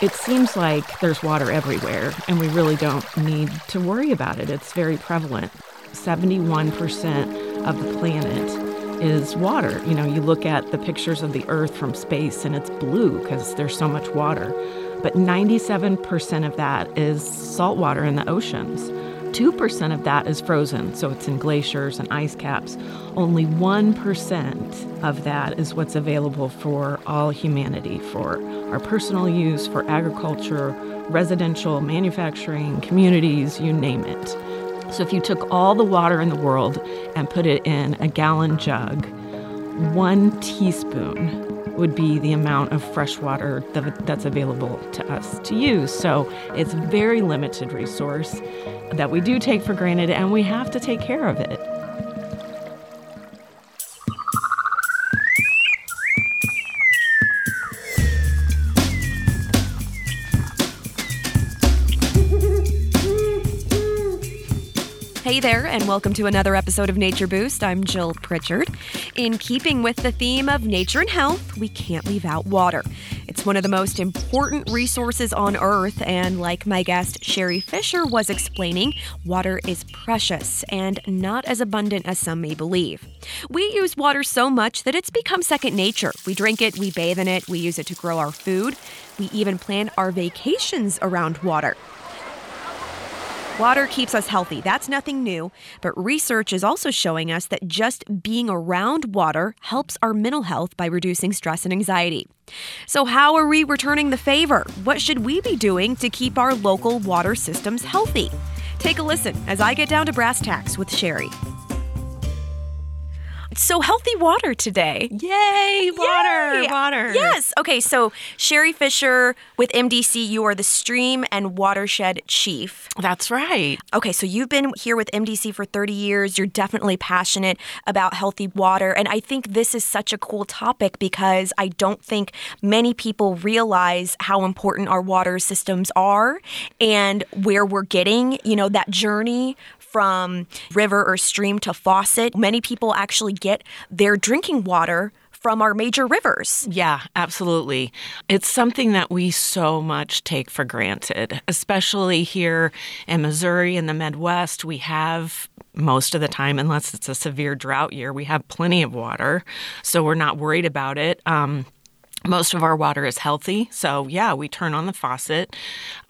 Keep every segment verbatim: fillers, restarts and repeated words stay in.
it seems like there's water everywhere, and we really don't need to worry about it. It's very prevalent. seventy-one percent of the planet is water. You know, you look at the pictures of the Earth from space, and it's blue because there's so much water. But ninety-seven percent of that is salt water in the oceans. two percent of that is frozen, so it's in glaciers and ice caps. Only one percent of that is what's available for all humanity, for our personal use, for agriculture, residential, manufacturing, communities, you name it. So if you took all the water in the world and put it in a gallon jug, one teaspoon would be the amount of fresh water that, that's available to us to use. So it's a very limited resource that we do take for granted, and we have to take care of it. Hey there, and welcome to another episode of Nature Boost. I'm Jill Pritchard. In keeping with the theme of nature and health, we can't leave out water. It's one of the most important resources on Earth, and like my guest Sherry Fisher was explaining, water is precious and not as abundant as some may believe. We use water so much that it's become second nature. We drink it, we bathe in it, we use it to grow our food. We even plan our vacations around water. Water keeps us healthy. That's nothing new. But research is also showing us that just being around water helps our mental health by reducing stress and anxiety. So how are we returning the favor? What should we be doing to keep our local water systems healthy? Take a listen as I get down to brass tacks with Sherry. So healthy water today. Yay, water, Yay. water. Yes. Okay, so Sherry Fisher with M D C, you are the Stream and Watershed Chief. That's right. Okay, so you've been here with M D C for thirty years. You're definitely passionate about healthy water. And I think this is such a cool topic because I don't think many people realize how important our water systems are and where we're getting, you know, that journey from river or stream to faucet. Many people actually get their drinking water from our major rivers. Yeah, absolutely. It's something that we so much take for granted, especially here in Missouri, in the Midwest. We have, most of the time, unless it's a severe drought year, we have plenty of water, so we're not worried about it. Um, Most of our water is healthy. So, yeah, we turn on the faucet.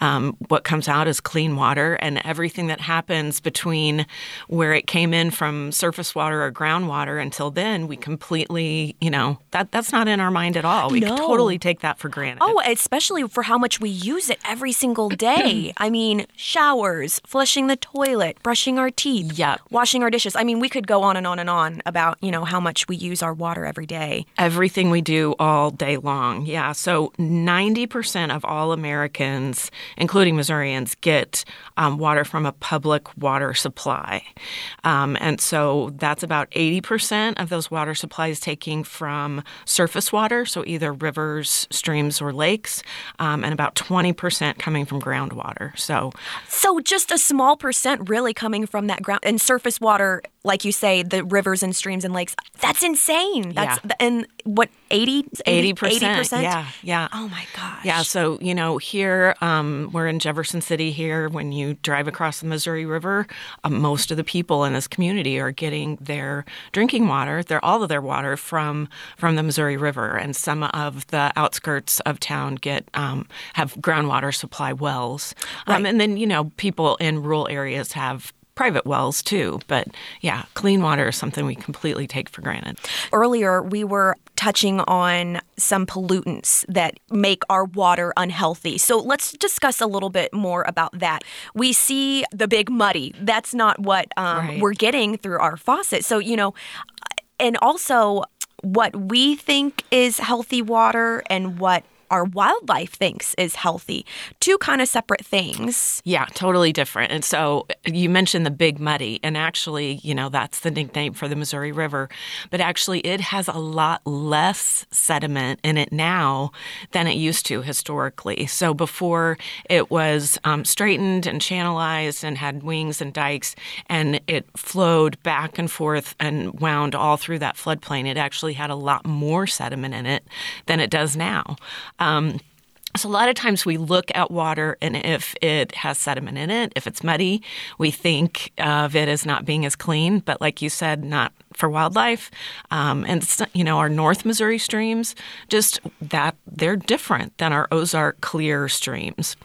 Um, what comes out is clean water, and everything that happens between where it came in from surface water or groundwater until then, we completely, you know, that that's not in our mind at all. We no. totally take that for granted. Oh, especially for how much we use it every single day. I mean, showers, flushing the toilet, brushing our teeth, yeah. washing our dishes. I mean, we could go on and on and on about, you know, how much we use our water every day. Everything we do all day long. Yeah. So ninety percent of all Americans, including Missourians, get um, water from a public water supply. Um, and so that's about eighty percent of those water supplies taking from surface water, so either rivers, streams, or lakes, um, and about twenty percent coming from groundwater. So, so just a small percent really coming from that ground and surface water. Like you say, the rivers and streams and lakes, that's insane. That's yeah. And what, eighty, eighty percent? eighty percent? Yeah, yeah. Oh, my gosh. Yeah, so, you know, here, um, we're in Jefferson City here. When you drive across the Missouri River, uh, most of the people in this community are getting their drinking water, their all of their water from from the Missouri River. And some of the outskirts of town get um, have groundwater supply wells. Right. Um, and then, you know, people in rural areas have private wells, too. But yeah, clean water is something we completely take for granted. Earlier, we were touching on some pollutants that make our water unhealthy. So let's discuss a little bit more about that. We see the big muddy. That's not what um, right. we're getting through our faucet. So, you know, and also what we think is healthy water and what our wildlife thinks is healthy. Two kind of separate things. Yeah, totally different. And so you mentioned the Big Muddy, and actually, you know, that's the nickname for the Missouri River. But actually, it has a lot less sediment in it now than it used to historically. So before, it was um, straightened and channelized and had wings and dikes, and it flowed back and forth and wound all through that floodplain. It actually had a lot more sediment in it than it does now. Um, So a lot of times we look at water, and if it has sediment in it, if it's muddy, we think of it as not being as clean. But like you said, not for wildlife. Um, and, you know, our North Missouri streams, just that they're different than our Ozark clear streams.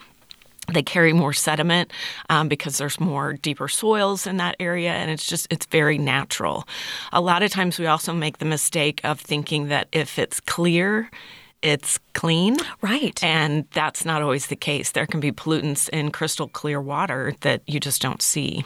They carry more sediment um, because there's more deeper soils in that area, and it's just, it's very natural. A lot of times we also make the mistake of thinking that if it's clear, it's clean. Right. And that's not always the case. There can be pollutants in crystal clear water that you just don't see.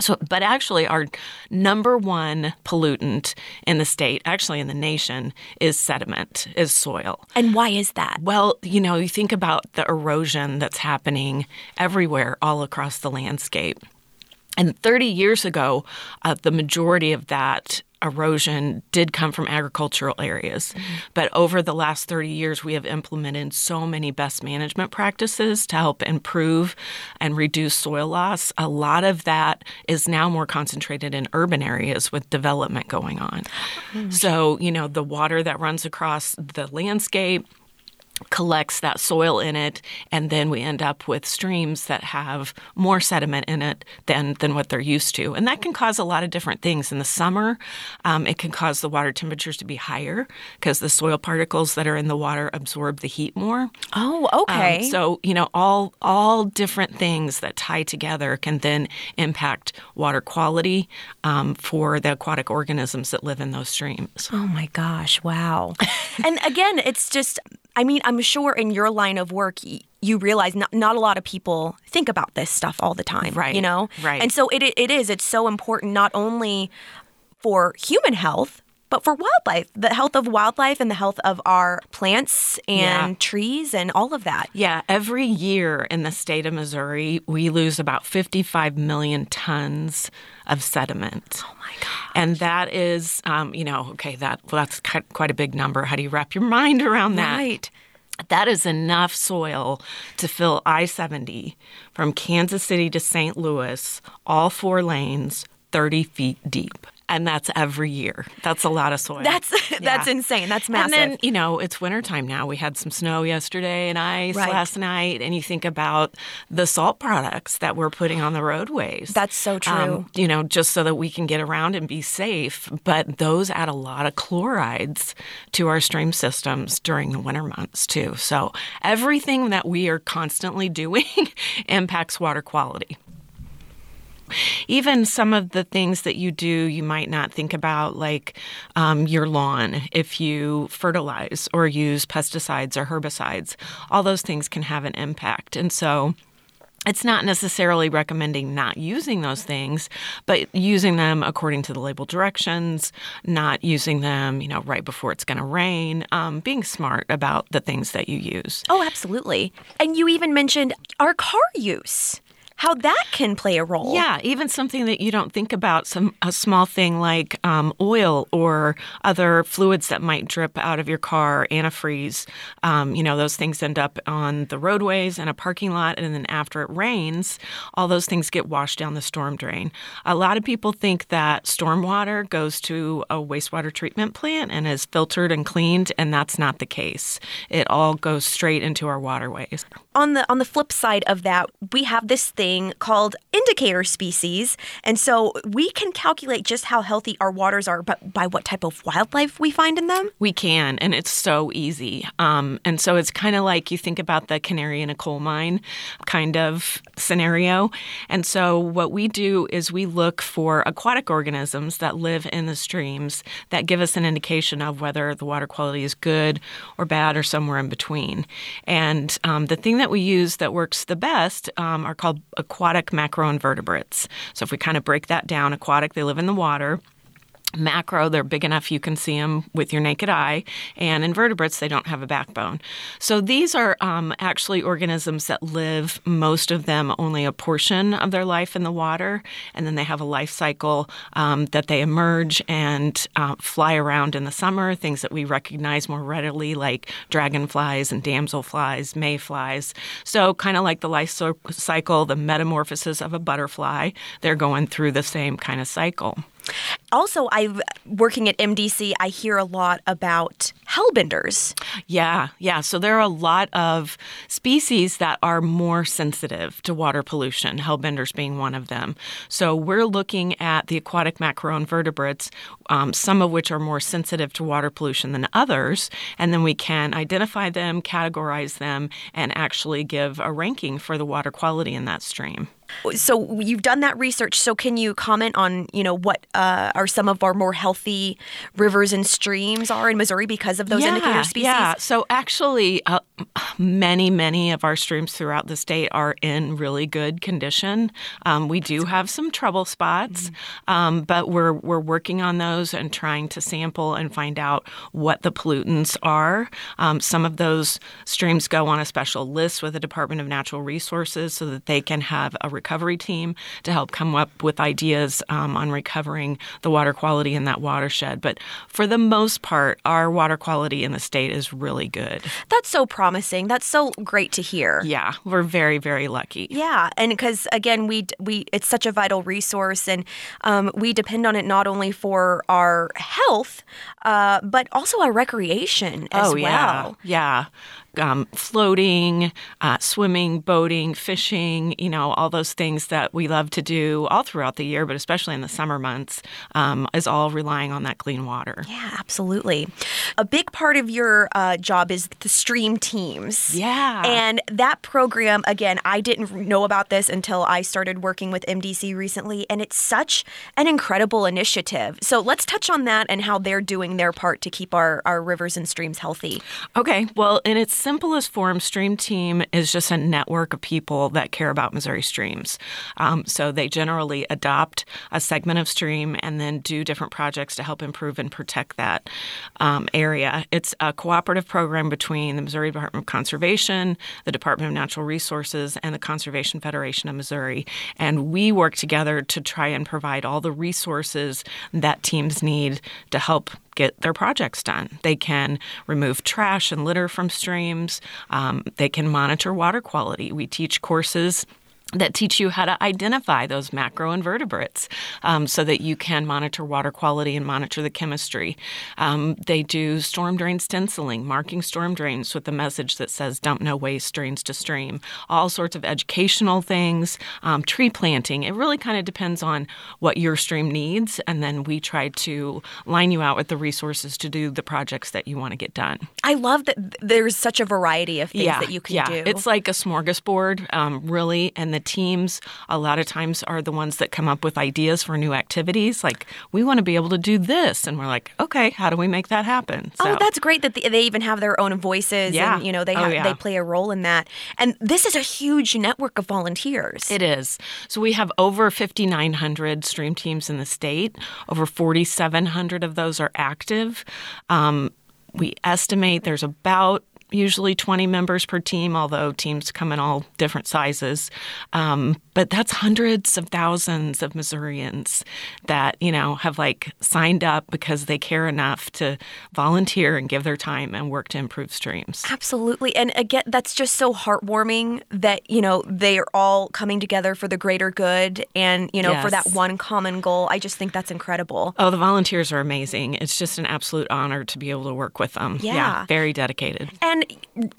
So, but actually our number one pollutant in the state, actually in the nation, is sediment, is soil. And why is that? Well, you know, you think about the erosion that's happening everywhere all across the landscape. And thirty years ago, uh, the majority of that erosion did come from agricultural areas. Mm-hmm. But over the last thirty years, we have implemented so many best management practices to help improve and reduce soil loss. A lot of that is now more concentrated in urban areas with development going on. Mm-hmm. So, you know, the water that runs across the landscape collects that soil in it, and then we end up with streams that have more sediment in it than than what they're used to. And that can cause a lot of different things. In the summer, um, it can cause the water temperatures to be higher because the soil particles that are in the water absorb the heat more. Oh, okay. Um, so, you know, all all different things that tie together can then impact water quality um, for the aquatic organisms that live in those streams. Oh, my gosh. Wow. And again, it's just... I mean, I'm sure in your line of work, you realize not, not a lot of people think about this stuff all the time, right? You know? Right. And so it it is. It's so important not only for human health, but for wildlife, the health of wildlife and the health of our plants and yeah. trees and all of that. Yeah. Every year in the state of Missouri, we lose about fifty-five million tons of sediment. Oh, my God. And that is, um, you know, okay, that well, that's quite a big number. How do you wrap your mind around that? Right. That is enough soil to fill I seventy from Kansas City to Saint Louis, all four lanes, thirty feet deep. And that's every year. That's a lot of soil. That's yeah. that's insane. That's massive. And then, you know, it's wintertime now. We had some snow yesterday and ice right. last night. And you think about the salt products that we're putting on the roadways. That's so true. Um, you know, just so that we can get around and be safe. But those add a lot of chlorides to our stream systems during the winter months, too. So everything that we are constantly doing impacts water quality. Even some of the things that you do, you might not think about, like um, your lawn, if you fertilize or use pesticides or herbicides, all those things can have an impact. And so it's not necessarily recommending not using those things, but using them according to the label directions, not using them, you know, right before it's going to rain, um, being smart about the things that you use. Oh, absolutely. And you even mentioned our car use. How that can play a role. Yeah, even something that you don't think about, some a small thing like um, oil or other fluids that might drip out of your car, antifreeze. Um, you know, those things end up on the roadways and a parking lot, and then after it rains, all those things get washed down the storm drain. A lot of people think that stormwater goes to a wastewater treatment plant and is filtered and cleaned, and that's not the case. It all goes straight into our waterways. On the on the flip side of that, we have this thing called indicator species. And so we can calculate just how healthy our waters are, but by what type of wildlife we find in them? We can, and it's so easy. Um, and so it's kind of like you think about the canary in a coal mine kind of scenario. And so what we do is we look for aquatic organisms that live in the streams that give us an indication of whether the water quality is good or bad or somewhere in between. And um, the thing that we use that works the best um, are called aquatic macroinvertebrates. So if we kind of break that down, aquatic, they live in the water. Macro, they're big enough you can see them with your naked eye. And invertebrates, they don't have a backbone. So these are um, actually organisms that live, most of them, only a portion of their life in the water. And then they have a life cycle um, that they emerge and uh, fly around in the summer, things that we recognize more readily like dragonflies and damselflies, mayflies. So kind of like the life so- cycle, the metamorphosis of a butterfly, they're going through the same kind of cycle. Also, I working at M D C, I hear a lot about hellbenders. Yeah, yeah. So there are a lot of species that are more sensitive to water pollution, hellbenders being one of them. So we're looking at the aquatic macroinvertebrates, um, some of which are more sensitive to water pollution than others, and then we can identify them, categorize them, and actually give a ranking for the water quality in that stream. So you've done that research. So can you comment on, you know, what uh, are some of our more healthy rivers and streams are in Missouri because of those yeah, indicator species? Yeah. So actually, uh, many, many of our streams throughout the state are in really good condition. Um, we do have some trouble spots, mm-hmm. um, but we're we're working on those and trying to sample and find out what the pollutants are. Um, some of those streams go on a special list with the Department of Natural Resources so that they can have a recovery team to help come up with ideas um, on recovering the water quality in that watershed. But for the most part, our water quality in the state is really good. That's so promising. That's so great to hear. Yeah, we're very, very lucky. Yeah, and because, again, we we it's such a vital resource, and um, we depend on it not only for our health, uh, but also our recreation as well. Oh, yeah, yeah. Um, floating, uh, swimming, boating, fishing, you know, all those things that we love to do all throughout the year, but especially in the summer months, um, is all relying on that clean water. Yeah, absolutely. A big part of your uh, job is the Stream Teams. Yeah. And that program, again, I didn't know about this until I started working with M D C recently, and it's such an incredible initiative. So let's touch on that and how they're doing their part to keep our, our rivers and streams healthy. Okay. Well, and it's simplest form, Stream Team is just a network of people that care about Missouri streams. Um, so they generally adopt a segment of stream and then do different projects to help improve and protect that um, area. It's a cooperative program between the Missouri Department of Conservation, the Department of Natural Resources, and the Conservation Federation of Missouri. And we work together to try and provide all the resources that teams need to help get their projects done. They can remove trash and litter from streams. Um, they can monitor water quality. We teach courses that teach you how to identify those macroinvertebrates um, so that you can monitor water quality and monitor the chemistry. Um, they do storm drain stenciling, marking storm drains with a message that says dump no waste, drains to stream, all sorts of educational things, um, tree planting. It really kind of depends on what your stream needs, and then we try to line you out with the resources to do the projects that you want to get done. I love that there's such a variety of things yeah, that you can yeah. do. It's like a smorgasbord, um, really, and the teams a lot of times are the ones that come up with ideas for new activities. Like, we want to be able to do this. And we're like, okay, how do we make that happen? So, oh, that's great that they even have their own voices. Yeah. And, you know, they, have, oh, yeah. they play a role in that. And this is a huge network of volunteers. It is. So we have over fifty-nine hundred stream teams in the state. Over forty-seven hundred of those are active. Um, we estimate there's about usually twenty members per team, although teams come in all different sizes. Um, but that's hundreds of thousands of Missourians that, you know, have like signed up because they care enough to volunteer and give their time and work to improve streams. Absolutely. And again, that's just so heartwarming that, you know, they are all coming together for the greater good and, you know, yes. for that one common goal. I just think that's incredible. Oh, the volunteers are amazing. It's just an absolute honor to be able to work with them. Yeah. yeah very dedicated. And And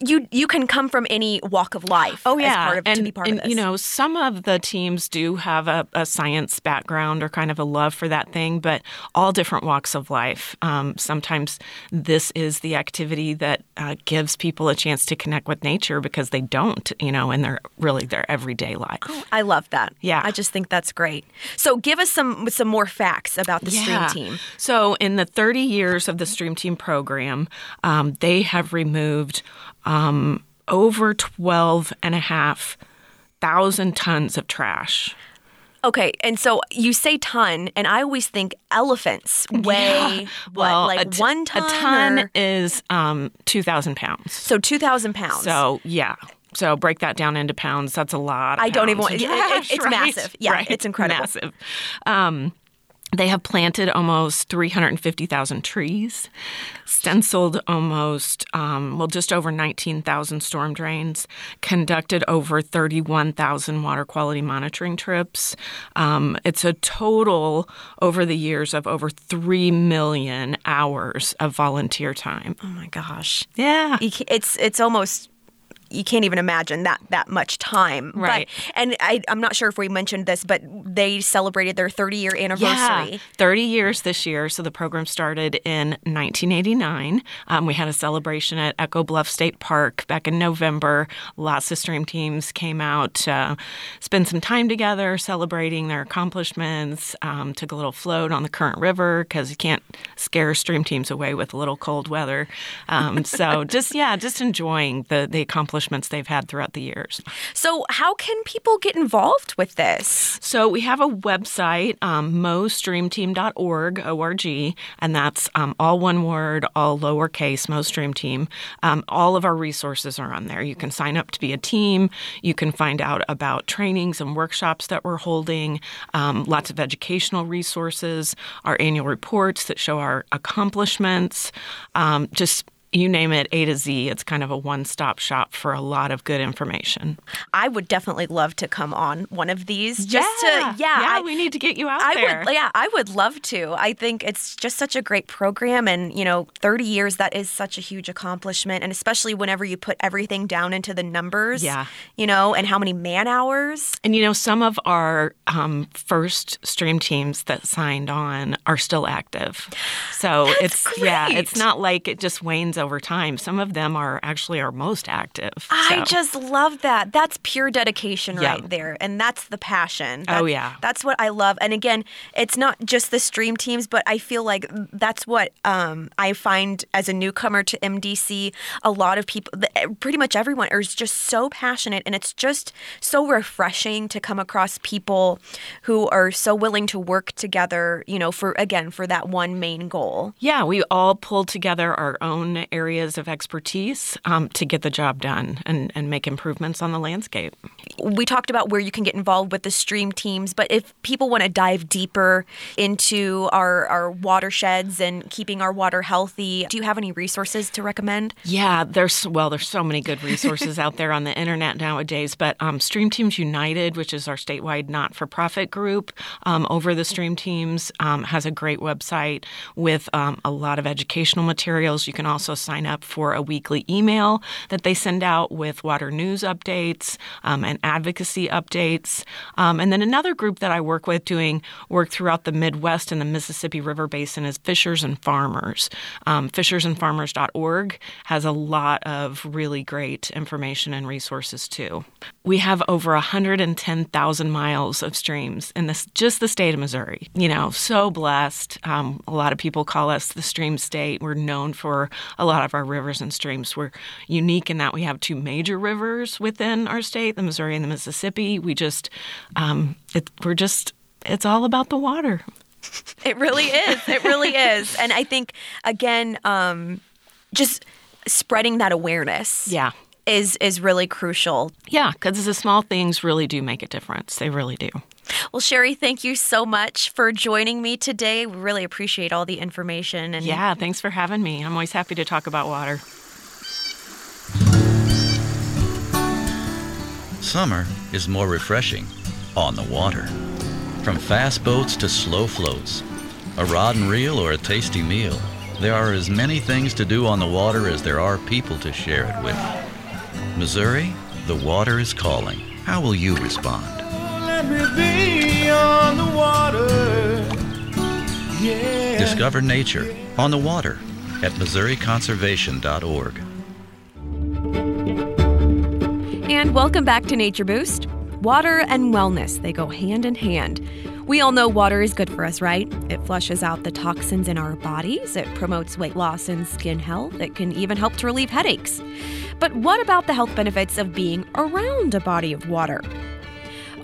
you you can come from any walk of life oh, yeah. as part of, and, to be part and, of this. You know, some of the teams do have a, a science background or kind of a love for that thing, but all different walks of life. Um, sometimes this is the activity that uh, gives people a chance to connect with nature because they don't, you know, in their really their everyday life. Oh, I love that. Yeah. I just think that's great. So give us some, some more facts about the yeah. Stream Team. So in the thirty years of the Stream Team program, um, they have removed Um, over twelve and a half thousand tons of trash. Okay, and so you say ton, and I always think elephants weigh, yeah. what, well, like t- one ton? A ton or? is um, two thousand pounds. So two thousand pounds. So, yeah. So break that down into pounds. That's a lot of I pounds. Don't even want it, it, It's right? massive. Yeah, right. It's incredible. Massive. Um They have planted almost three hundred fifty thousand trees, stenciled almost, um, well, just over nineteen thousand storm drains, conducted over thirty-one thousand water quality monitoring trips. Um, it's a total over the years of over three million hours of volunteer time. Oh, my gosh. Yeah. It's, it's almost... You can't even imagine that that much time. Right. But, and I, I'm not sure if we mentioned this, but they celebrated their thirty-year anniversary. Yeah, thirty years this year. So the program started in nineteen eighty-nine. Um, we had a celebration at Echo Bluff State Park back in November. Lots of stream teams came out to uh, spend some time together celebrating their accomplishments, um, took a little float on the current river because you can't scare stream teams away with a little cold weather. Um, so just, yeah, just enjoying the, the accomplishments. They've had throughout the years. So how can people get involved with this? So we have a website, um, most stream team dot org, O R G, and that's um, all one word, all lowercase, mostreamteam. Um, all of our resources are on there. You can sign up to be a team. You can find out about trainings and workshops that we're holding, um, lots of educational resources, our annual reports that show our accomplishments, um, just you name it, A to Z. It's kind of a one-stop shop for a lot of good information. I would definitely love to come on one of these. Just yeah. to, yeah, yeah, I, we need to get you out I there. Would, yeah, I would love to. I think it's just such a great program, and you know, thirty years, that is such a huge accomplishment, and especially whenever you put everything down into the numbers. Yeah, you know, and how many man hours. And you know, some of our um, first stream teams that signed on are still active. So That's it's great. yeah, it's not like it just wanes over time. Some of them are actually our most active. So. I just love that. That's pure dedication yeah. right there. And that's the passion. That's, oh, yeah. That's what I love. And again, it's not just the stream teams, but I feel like that's what um, I find as a newcomer to M D C. A lot of people, pretty much everyone, is just so passionate. And it's just so refreshing to come across people who are so willing to work together, you know, for, again, for that one main goal. Yeah, we all pull together our own areas of expertise um, to get the job done and, and make improvements on the landscape. We talked about where you can get involved with the stream teams, but if people want to dive deeper into our, our watersheds and keeping our water healthy, do you have any resources to recommend? Yeah, there's well, there's so many good resources out there on the internet nowadays, but um, Stream Teams United, which is our statewide not-for-profit group um, over the stream teams, um, has a great website with um, a lot of educational materials. You can also sign up for a weekly email that they send out with water news updates um, and advocacy updates. Um, and then another group that I work with doing work throughout the Midwest and the Mississippi River Basin is Fishers and Farmers. Um, fishers and farmers dot org has a lot of really great information and resources, too. We have over one hundred ten thousand miles of streams in this, just the state of Missouri. You know, so blessed. Um, a lot of people call us the stream state. We're known for a lot of our rivers and streams. We're unique in that we have two major rivers within our state, the Missouri and the Mississippi. We just, um, it, we're just, it's all about the water. It really is. It really is. And I think, again, um, just spreading that awareness. Yeah. Is is really crucial. Yeah, because the small things really do make a difference. They really do. Well, Sherry, thank you so much for joining me today. We really appreciate all the information. And yeah, thanks for having me. I'm always happy to talk about water. Summer is more refreshing on the water. From fast boats to slow floats, a rod and reel or a tasty meal, there are as many things to do on the water as there are people to share it with. Missouri, the water is calling. How will you respond? Oh, let me be on the water. Yeah. Discover nature on the water at Missouri Conservation dot org. And welcome back to Nature Boost. Water and wellness, they go hand in hand. We all know water is good for us, right? It flushes out the toxins in our bodies. It promotes weight loss and skin health. It can even help to relieve headaches. But what about the health benefits of being around a body of water?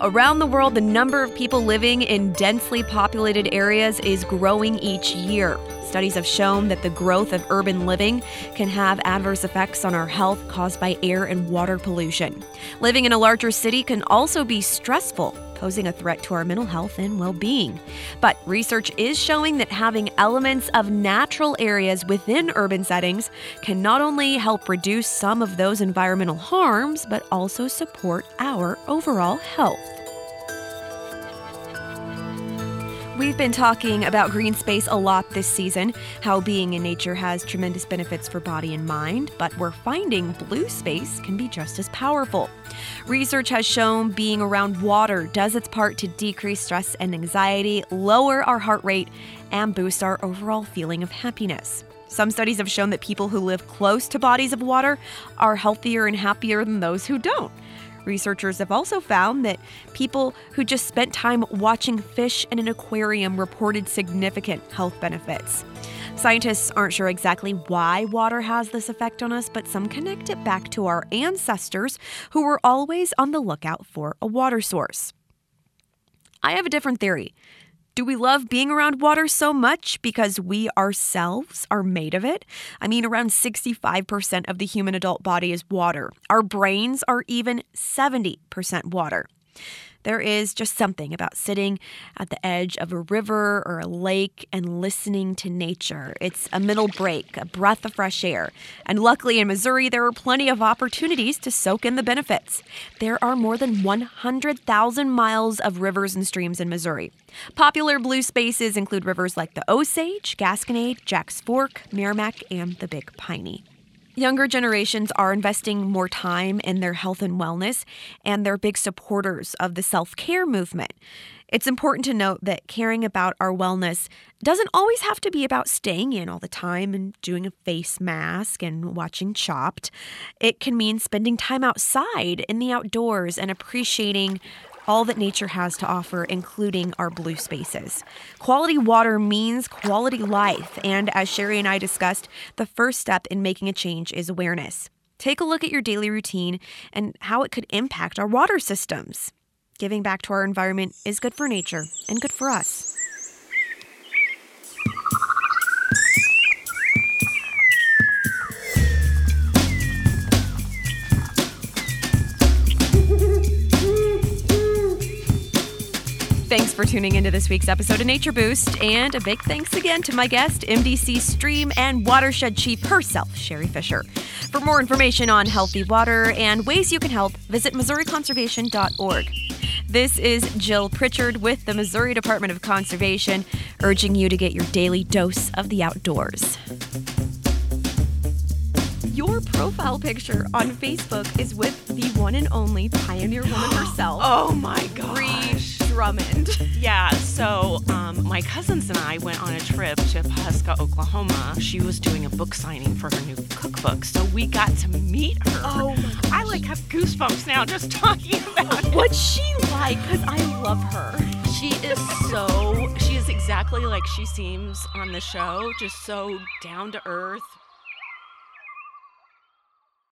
Around the world, the number of people living in densely populated areas is growing each year. Studies have shown that the growth of urban living can have adverse effects on our health caused by air and water pollution. Living in a larger city can also be stressful. posing a threat to our mental health and well-being. But research is showing that having elements of natural areas within urban settings can not only help reduce some of those environmental harms, but also support our overall health. We've been talking about green space a lot this season, how being in nature has tremendous benefits for body and mind, but we're finding blue space can be just as powerful. Research has shown being around water does its part to decrease stress and anxiety, lower our heart rate, and boost our overall feeling of happiness. Some studies have shown that people who live close to bodies of water are healthier and happier than those who don't. Researchers have also found that people who just spent time watching fish in an aquarium reported significant health benefits. Scientists aren't sure exactly why water has this effect on us, but some connect it back to our ancestors who were always on the lookout for a water source. I have a different theory. Do we love being around water so much because we ourselves are made of it? I mean, around sixty-five percent of the human adult body is water. Our brains are even seventy percent water. There is just something about sitting at the edge of a river or a lake and listening to nature. It's a mental break, a breath of fresh air. And luckily in Missouri, there are plenty of opportunities to soak in the benefits. There are more than one hundred thousand miles of rivers and streams in Missouri. Popular blue spaces include rivers like the Osage, Gasconade, Jack's Fork, Meramec, and the Big Piney. Younger generations are investing more time in their health and wellness, and they're big supporters of the self-care movement. It's important to note that caring about our wellness doesn't always have to be about staying in all the time and doing a face mask and watching Chopped. It can mean spending time outside, in the outdoors, and appreciating all that nature has to offer, including our blue spaces. Quality water means quality life, and as Sherry and I discussed, the first step in making a change is awareness. Take a look at your daily routine and how it could impact our water systems. Giving back to our environment is good for nature and good for us. Thanks for tuning into this week's episode of Nature Boost, and a big thanks again to my guest, M D C Stream and Watershed Chief herself, Sherry Fisher. For more information on healthy water and ways you can help, visit Missouri Conservation dot org. This is Jill Pritchard with the Missouri Department of Conservation, urging you to get your daily dose of the outdoors. Your profile picture on Facebook is with the one and only Pioneer Woman herself. Oh my gosh. Drummond. Yeah, so um, my cousins and I went on a trip to Pawhuska, Oklahoma. She was doing a book signing for her new cookbook, so we got to meet her. Oh, my gosh. I, like, have goosebumps now just talking about it. What's she like? Because I love her. She is so, she is exactly like she seems on the show, just so down to earth,